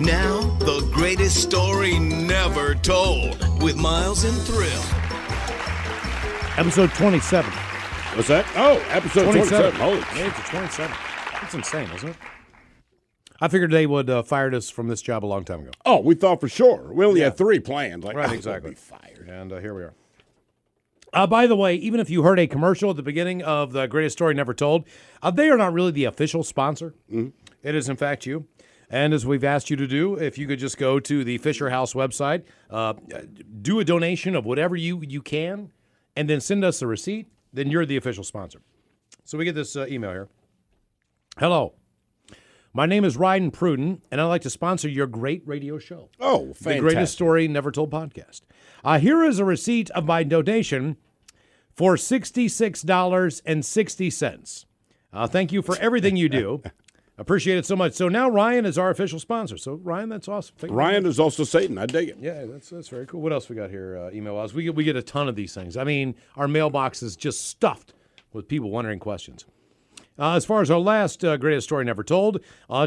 Now, The Greatest Story Never Told with Miles and Thrill. Episode 27. What's that? Oh, episode 27. Holy shit, it's 27. That's insane, isn't it? I figured they would fired us from this job a long time ago. Oh, we thought for sure. We only had three planned. Like, right, exactly. We'll be fired. And here we are. By the way, even if you heard a commercial at the beginning of The Greatest Story Never Told, they are not really the official sponsor. Mm-hmm. It is, in fact, you. And as we've asked you to do, if you could just go to the Fisher House website, do a donation of whatever you can, and then send us a receipt, then you're the official sponsor. So we get this email here. Hello. My name is Ryan Pruden, and I'd like to sponsor your great radio show. Oh, fantastic. The Greatest Story Never Told podcast. Here is a receipt of my donation for $66.60. Thank you for everything you do. Appreciate it so much. So now Ryan is our official sponsor. So, Ryan, that's awesome. Ryan is also Satan. I dig it. Yeah, that's very cool. What else we got here, email-wise? We get a ton of these things. I mean, our mailbox is just stuffed with people wondering questions. As far as our last Greatest Story Never Told,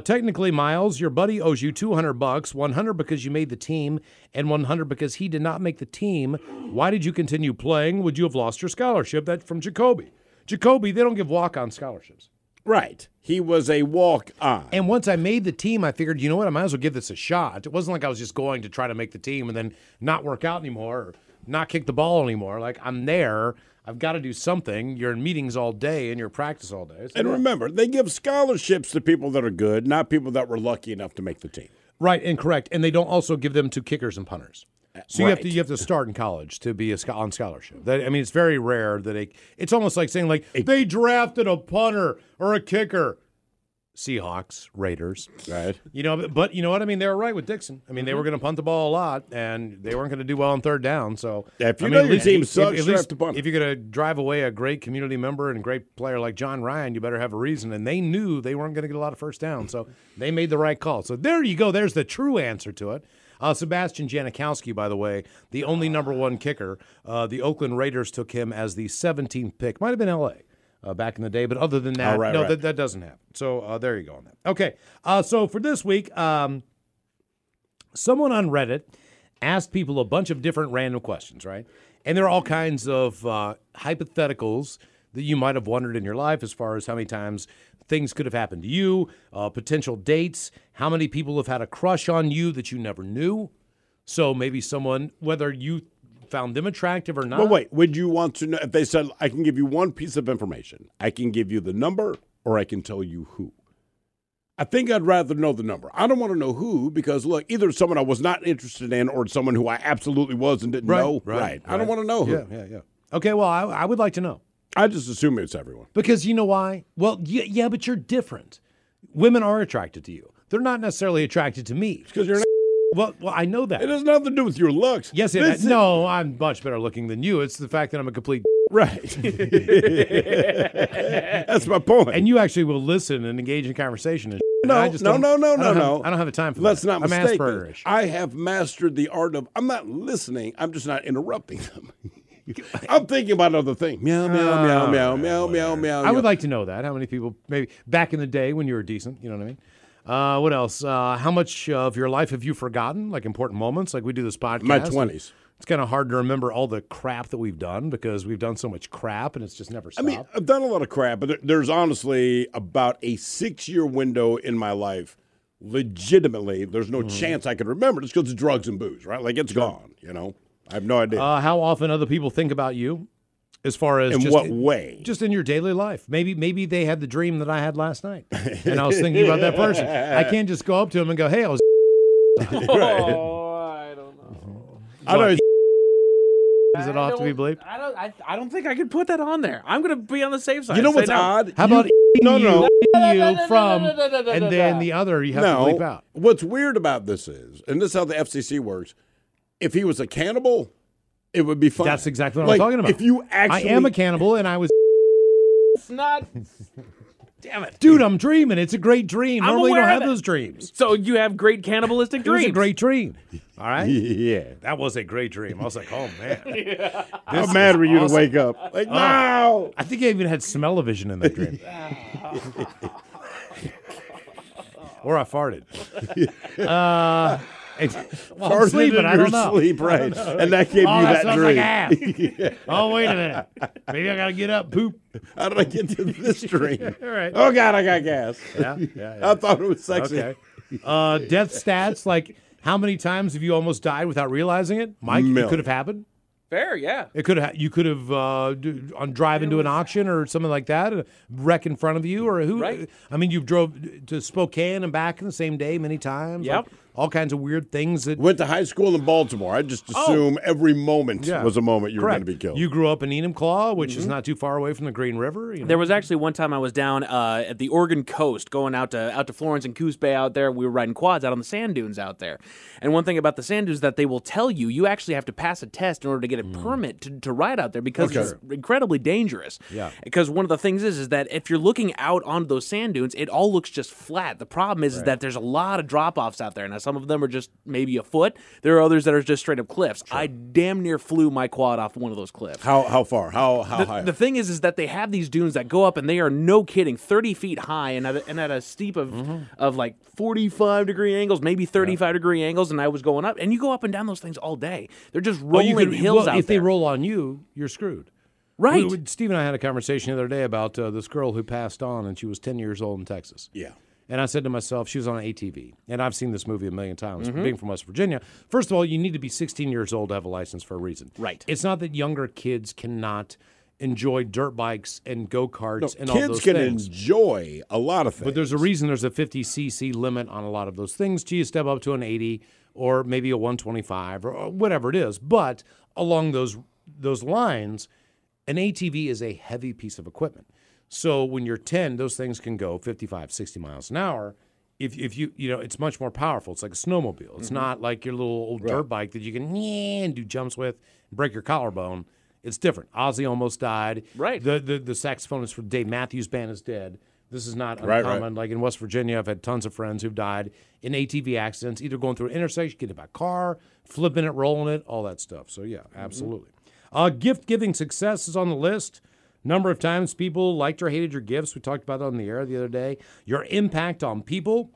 technically, Miles, your buddy owes you $200, $100 because you made the team, and $100 because he did not make the team. Why did you continue playing? Would you have lost your scholarship? That's from Jacoby. Jacoby, they don't give walk-on scholarships. Right. He was a walk-on. And once I made the team, I figured, you know what, I might as well give this a shot. It wasn't like I was just going to try to make the team and then not work out anymore or not kick the ball anymore. Like, I'm there. I've got to do something. You're in meetings all day and you're in practice all day. So and remember, they give scholarships to people that are good, not people that were lucky enough to make the team. Right, and correct. And they don't also give them to kickers and punters. So you have to start in college to be on scholarship. I mean, it's very rare that it's almost like saying, like, they drafted a punter or a kicker. Seahawks, Raiders. Right. You know, but you know what I mean? They were right with Dixon. I mean, they were going to punt the ball a lot, and they weren't going to do well on third down. So, if you know your team sucks, you have to punt. If you're going to drive away a great community member and great player like John Ryan, you better have a reason. And they knew they weren't going to get a lot of first downs, so they made the right call. So there you go. There's the true answer to it. Sebastian Janikowski, by the way, the only number one kicker. The Oakland Raiders took him as the 17th pick. Might have been L.A. Back in the day, but other than that, that doesn't happen. So there you go on that. Okay, so for this week, someone on Reddit asked people a bunch of different random questions, right? And there are all kinds of hypotheticals that you might have wondered in your life as far as how many times things could have happened to you, potential dates, how many people have had a crush on you that you never knew. So maybe someone, whether you found them attractive or not. Well, wait, would you want to know if they said, I can give you one piece of information. I can give you the number or I can tell you who. I think I'd rather know the number. I don't want to know who because, look, either someone I was not interested in or someone who I absolutely was and didn't know. Right. I don't want to know who. Yeah. Okay, well, I would like to know. I just assume it's everyone. Because you know why? Well, yeah, but you're different. Women are attracted to you. They're not necessarily attracted to me. Because you're not. Well, I know that. It has nothing to do with your looks. Yes, it has. No, I'm much better looking than you. It's the fact that I'm a complete... Right. That's my point. And you actually will listen and engage in conversation. And No. I don't have the time for that. Let's not mistake. I'm Aspergerish. I have mastered the art of... I'm not listening. I'm just not interrupting them. I'm thinking about other things. Meow, meow, meow, meow, meow, meow, meow. I would like to know that. How many people... Maybe back in the day when you were decent. You know what I mean? What else? How much of your life have you forgotten? Like important moments? Like we do this podcast. My 20s. It's kind of hard to remember all the crap that we've done because we've done so much crap and it's just never stopped. I mean, I've done a lot of crap, but there's honestly about a 6-year window in my life. Legitimately, there's no chance I could remember. It's because of drugs and booze, right? Like it's gone, you know? I have no idea. How often other people think about you as far as in what way? Just in your daily life. Maybe they had the dream that I had last night, and I was thinking about that person. I can't just go up to him and go, hey, I was... I don't know. Does it have to be bleeped? I don't think I could put that on there. I'm going to be on the safe side. You know what's odd? How about... You from... And then the other you have to bleep out. What's weird about this is, and this is how the FCC works, if he was a cannibal... It would be fun. That's exactly what I'm talking about. If you actually... I am a cannibal, and I was... It's not... Damn it. Dude, I'm dreaming. It's a great dream. Normally, you don't have those dreams. So you have great cannibalistic dreams. It was a great dream. All right? Yeah. That was a great dream. I was like, oh, man. Yeah. How mad were you to wake up? Like, no! I think I even had smell-o-vision in that dream. Or I farted. Well, I'm sleeping. I don't know. Sleep, right. I don't know. And that gave you that dream. Like, yeah. Oh, wait a minute. Maybe I got to get up, poop. How did I get to this dream? All right. Oh, God, I got gas. Yeah. I thought it was sexy. Okay. Death stats, like how many times have you almost died without realizing it? Mike, it could have happened. Fair, yeah. It could have. You could have on drive into an auction or something like that, a wreck in front of you, or who? Right. I mean, you drove to Spokane and back in the same day many times. Yep. Like, all kinds of weird things. That went to high school in Baltimore. I just assume every moment was a moment you were going to be killed. You grew up in Enumclaw, which is not too far away from the Green River. You know? There was actually one time I was down at the Oregon coast, going out to Florence and Coos Bay out there. We were riding quads out on the sand dunes out there. And one thing about the sand dunes is that they will tell you, you actually have to pass a test in order to get a permit to ride out there because it's incredibly dangerous. Yeah. Because one of the things is that if you're looking out onto those sand dunes, it all looks just flat. The problem is that there's a lot of drop-offs out there. Now, some of them are just maybe a foot. There are others that are just straight up cliffs. Sure. I damn near flew my quad off one of those cliffs. How far? How high? The thing is that they have these dunes that go up, and they are, no kidding, 30 feet high and at a steep of like 45-degree angles, maybe 35-degree angles, and I was going up. And you go up and down those things all day. They're just rolling hills out there. If they roll on you, you're screwed. Right. Steve and I had a conversation the other day about this girl who passed on, and she was 10 years old in Texas. Yeah. And I said to myself, she was on an ATV. And I've seen this movie a million times. Being from West Virginia, first of all, you need to be 16 years old to have a license for a reason. Right. It's not that younger kids cannot enjoy dirt bikes and go-karts and all those things. Kids can enjoy a lot of things. But there's a reason there's a 50cc limit on a lot of those things. Gee, you step up to an 80 or maybe a 125 or whatever it is. But along those lines, an ATV is a heavy piece of equipment. So when you're 10, those things can go 55, 60 miles an hour. If you it's much more powerful. It's like a snowmobile. It's not like your little old dirt bike that you can do jumps with and break your collarbone. It's different. Ozzy almost died. Right. The saxophonist for Dave Matthews Band is dead. This is not uncommon. Right. Like in West Virginia, I've had tons of friends who've died in ATV accidents, either going through an intersection, getting by a car, flipping it, rolling it, all that stuff. So, yeah, absolutely. Gift-giving success is on the list. Number of times people liked or hated your gifts. We talked about it on the air the other day. Your impact on people.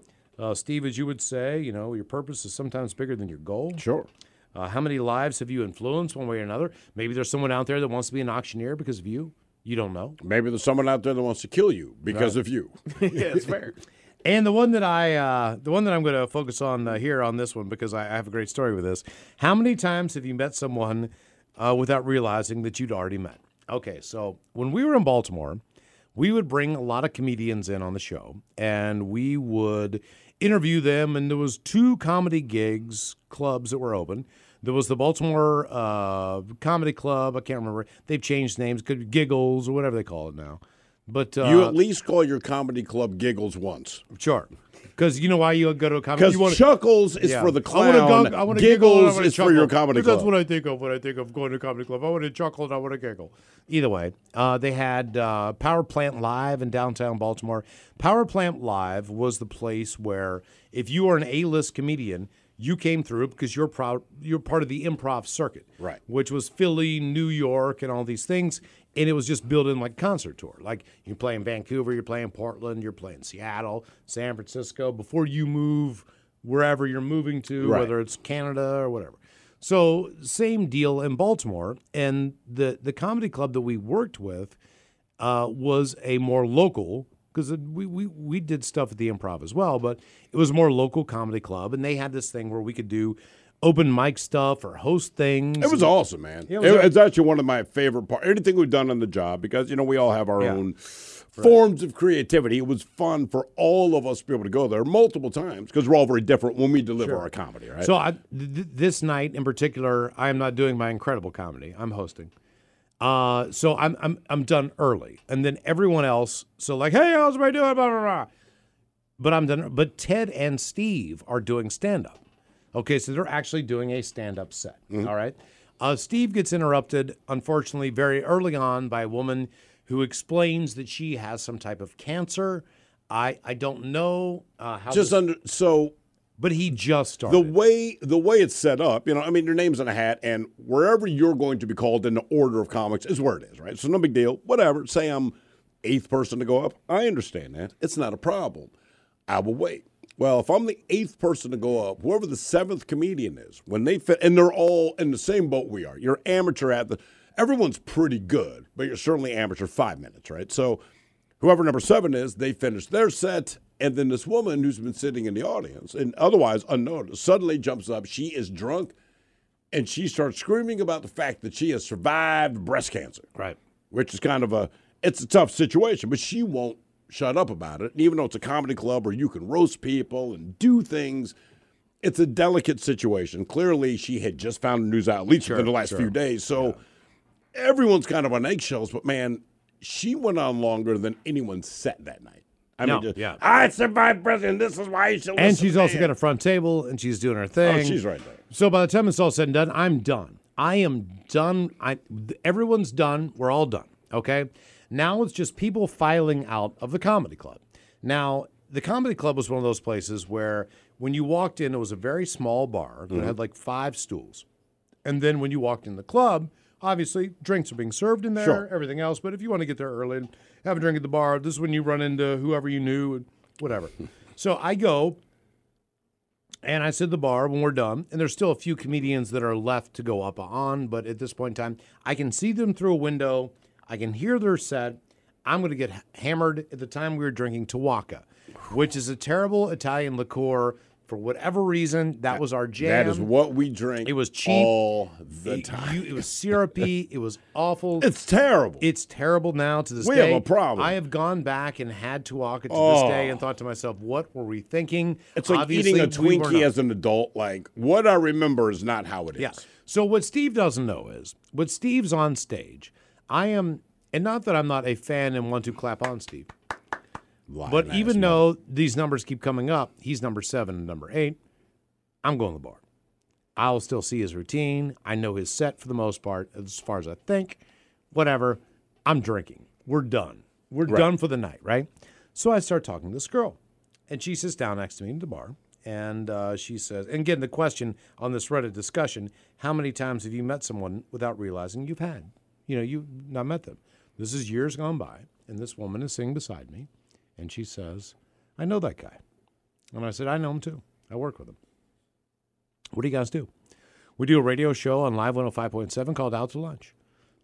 Steve, as you would say, your purpose is sometimes bigger than your goal. Sure. How many lives have you influenced one way or another? Maybe there's someone out there that wants to be an auctioneer because of you. You don't know. Maybe there's someone out there that wants to kill you because of you. Yeah, it's fair. And the one that I'm going to focus on here on this one because I have a great story with this. How many times have you met someone without realizing that you'd already met? Okay, so when we were in Baltimore, we would bring a lot of comedians in on the show, and we would interview them, and there was two comedy clubs that were open. There was the Baltimore Comedy Club. I can't remember. They've changed names. Could be Giggles or whatever they call it now. But you at least call your comedy club Giggles once. Sure. Because you know why you go to a comedy club? Because Chuckles is for the clown. I wanna Giggles is for your comedy club. That's what I think of when I think of going to a comedy club. I want to chuckle and I want to giggle. Either way, they had Power Plant Live in downtown Baltimore. Power Plant Live was the place where if you were an A-list comedian, you came through because you're part of the improv circuit, right? Which was Philly, New York, and all these things. And it was just built in like concert tour. Like you play in Vancouver, you're playing Portland, you're playing Seattle, San Francisco, before you move wherever you're moving to, whether it's Canada or whatever. So same deal in Baltimore. And the comedy club that we worked with was a more local, because we did stuff at the Improv as well, but it was a more local comedy club. And they had this thing where we could do open mic stuff or host things. It was awesome, man. It's actually one of my favorite parts. Anything we've done on the job, because, we all have our own forms of creativity. It was fun for all of us to be able to go there multiple times because we're all very different when we deliver our comedy, right? So this night in particular, I am not doing my incredible comedy. I'm hosting. So I'm done early. And then everyone else, so like, hey, how's everybody doing? Blah, blah, blah. But I'm done. But Ted and Steve are doing stand-up. Okay, so they're actually doing a stand-up set, all right? Steve gets interrupted, unfortunately, very early on by a woman who explains that she has some type of cancer. I don't know how... But he just started. The way it's set up, your name's in a hat, and wherever you're going to be called in the order of comics is where it is, right? So no big deal, whatever. Say I'm eighth person to go up. I understand that. It's not a problem. I will wait. Well, if I'm the eighth person to go up, whoever the seventh comedian is, when they fit, and they're all in the same boat we are. You're amateur at the, everyone's pretty good, but you're certainly amateur 5 minutes, right? So whoever number seven is, they finish their set, and then this woman who's been sitting in the audience and otherwise unnoticed suddenly jumps up. She is drunk, and she starts screaming about the fact that she has survived breast cancer. Right. Which is kind of a, it's a tough situation, but she won't shut up about it. And even though it's a comedy club where you can roast people and do things, it's a delicate situation. Clearly, she had just found a news outlet within the last few days. So everyone's kind of on eggshells, but man, she went on longer than anyone set that night. I mean, I survived breast, and this is why you should listen. And she's also got a front table, and she's doing her thing. Oh, she's right there. So by the time it's all said and done, I'm done. I am done. Everyone's done. We're all done. Okay? Now it's just people filing out of the comedy club. Now, the comedy club was one of those places where when you walked in, it was a very small bar that had like 5 stools. And then when you walked in the club, obviously, drinks are being served in there, everything else. But if you want to get there early and have a drink at the bar, this is when you run into whoever you knew and whatever. So I go, and I sit at the bar when we're done, and there's still a few comedians that are left to go up on, but at this point in time, I can see them through a window. I can hear their set. I'm going to get hammered. At the time, we were drinking Tuaca, which is a terrible Italian liqueur. For whatever reason, that was our jam. That is what we drank. It was cheap all the time. It was syrupy. It was awful. It's terrible. It's terrible now to this day. We have a problem. I have gone back and had Tuaca to this day and thought to myself, what were we thinking? It's like eating a Twinkie as an adult. Like, what I remember is not how it is. Yeah. So what Steve doesn't know is, when Steve's on stage, I am, and not that I'm not a fan and want to clap on Steve. But even though these numbers keep coming up, he's number 7 and number 8, I'm going to the bar. I'll still see his routine. I know his set for the most part, as far as I think. Whatever. I'm drinking. We're done. We're done for the night, right? So I start talking to this girl. And she sits down next to me at the bar. And she says, and again, the question on this Reddit discussion, how many times have you met someone without realizing you've had? You know, you've not met them. This is years gone by. And this woman is sitting beside me. And she says, I know that guy. And I said, I know him too. I work with him. What do you guys do? We do a radio show on Live 105.7 called Out to Lunch.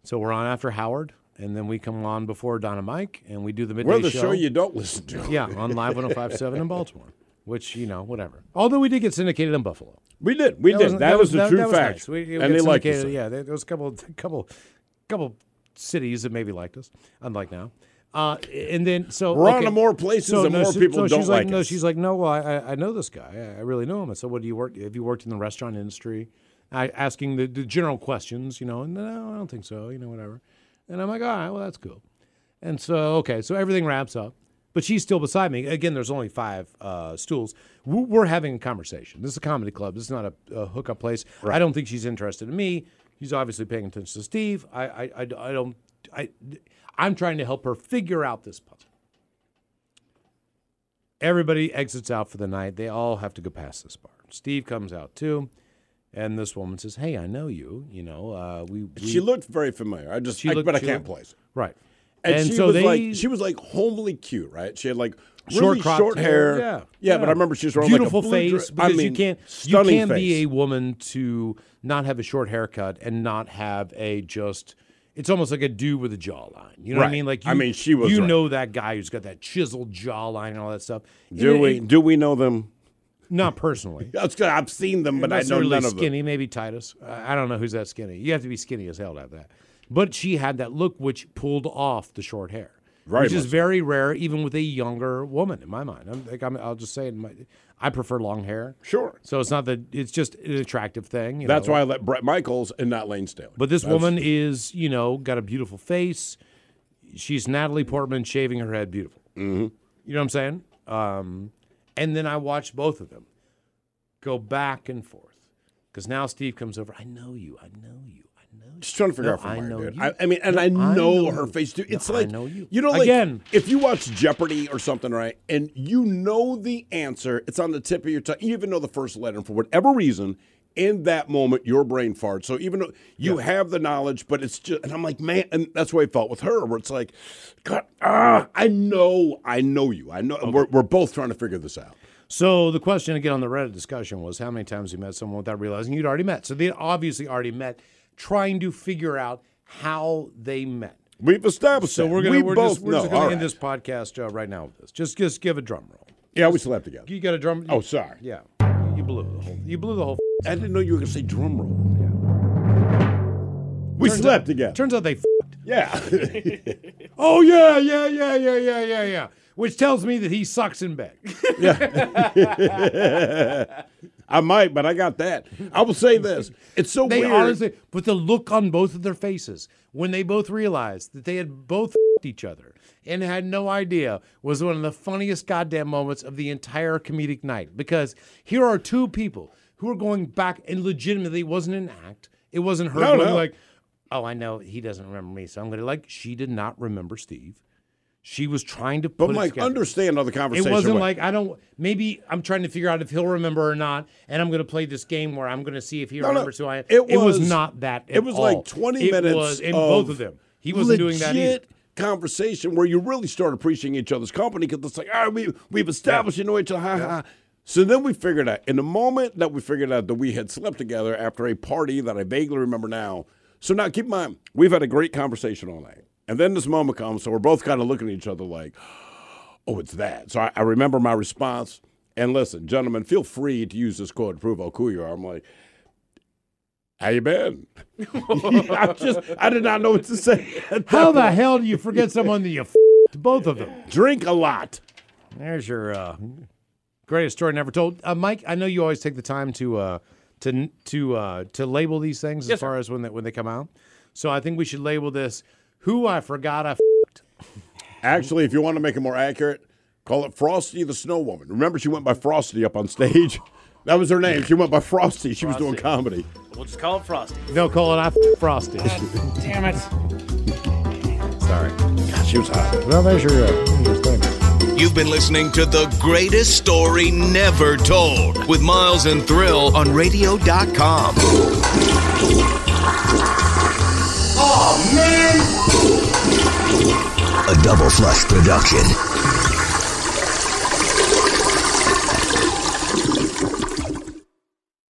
So we're on after Howard, and then we come on before Don and Mike, and we do the midday show. We're the show you don't listen to. Yeah, on Live 105.7 in Baltimore, which, you know, whatever. Although we did get syndicated in Buffalo. We did. We did. That was the true fact. And they liked us. Yeah, there was a couple cities that maybe liked us, unlike now. And then so we're on to more places and more people don't like it. No, she's like, no, well, I know this guy. I really know him. I said, what do you work? Have you worked in the restaurant industry? Asking the general questions, you know. And no, I don't think so. You know, whatever. And I'm like, all right, well, that's cool. And so so everything wraps up. But she's still beside me. Again, there's only 5 stools. We're having a conversation. This is a comedy club. This is not a hookup place. Right. I don't think she's interested in me. She's obviously paying attention to Steve. I'm trying to help her figure out this puzzle. Everybody exits out for the night. They all have to go past this bar. Steve comes out, too, and this woman says, hey, I know you. You know, we she looked very familiar. I can't place it. Right. And so she was like homely cute, right? She had like really short hair. Yeah, but I remember she was wearing beautiful like a blue face. Because you can't be a woman to not have a short haircut and not have a just... It's almost like a dude with a jawline. You know what I mean? Like she was. You know that guy who's got that chiseled jawline and all that stuff. Do we know them? Not personally. I've seen them, but I know none of them. Skinny, maybe Titus. I don't know who's that skinny. You have to be skinny as hell to have that. But she had that look which pulled off the short hair, which is very rare, even with a younger woman. In my mind, I'll just say, I prefer long hair. Sure. So it's not that it's just an attractive thing. That's why I let Bret Michaels and not Lane Staley. But this woman is, you know, got a beautiful face. She's Natalie Portman shaving her head, beautiful. Mm-hmm. You know what I'm saying? And then I watched both of them go back and forth because now Steve comes over. I know you. Just trying to figure out from where, dude. I know her face, dude. It's like, you know, like, again, if you watch Jeopardy or something, right, and you know the answer, it's on the tip of your tongue. You even know the first letter, and for whatever reason, in that moment, your brain farts. So even though you have the knowledge, but it's just, and I'm like, man, and that's what I felt with her, where it's like, God, I know you. I know. Okay. We're both trying to figure this out. So the question again on the Reddit discussion was how many times you met someone without realizing you'd already met. So they obviously already met, trying to figure out how they met. We've established that. So we're just going to end this podcast right now with this. Just give a drum roll. Yeah, we slept together. You got a drum? Oh, sorry. Yeah. You blew the whole. I didn't know you were going to say drum roll. Yeah. We slept together. Turns out they fucked. Yeah. Oh, yeah. Which tells me that he sucks in bed. Yeah. I might, but I got that. I will say this. It's so weird. Honestly, but the look on both of their faces when they both realized that they had both fucked each other and had no idea was one of the funniest goddamn moments of the entire comedic night. Because here are two people who are going back and legitimately wasn't an act. It wasn't her going like, oh, I know he doesn't remember me, so I'm going to like, she did not remember Steve. She was trying to put But Mike, understand how the conversation went. It wasn't like, maybe I'm trying to figure out if he'll remember or not, and I'm going to play this game where I'm going to see if he remembers who I am. It was not that at all. It was like 20 minutes in both of them. He wasn't doing that either. Conversation where you really start appreciating each other's company because it's like, all right, we've established you know each other, ha. So then we figured out, in the moment that we figured out that we had slept together after a party that I vaguely remember now. So now keep in mind, we've had a great conversation all night. And then this moment comes, so we're both kind of looking at each other like, oh, it's that. So I remember my response. And listen, gentlemen, feel free to use this quote to prove how cool you are. I'm like, how you been? I did not know what to say. How the hell do you forget someone that you f***ed? Both of them. Drink a lot. There's your... Greatest Story Never Told. Mike, I know you always take the time to label these things as far as when they come out. So I think we should label this Who I Forgot I F***ed. Actually, if you want to make it more accurate, call it Frosty the Snow Woman. Remember, she went by Frosty up on stage. That was her name. She went by Frosty. She was doing comedy. We'll just call it Frosty. No, call it I F***ed Frosty. Damn it. Sorry. God, she was hot. Well, there's your thing. You've been listening to The Greatest Story Never Told with Miles and Thrill on Radio.com. Oh, man! A Double Flush production.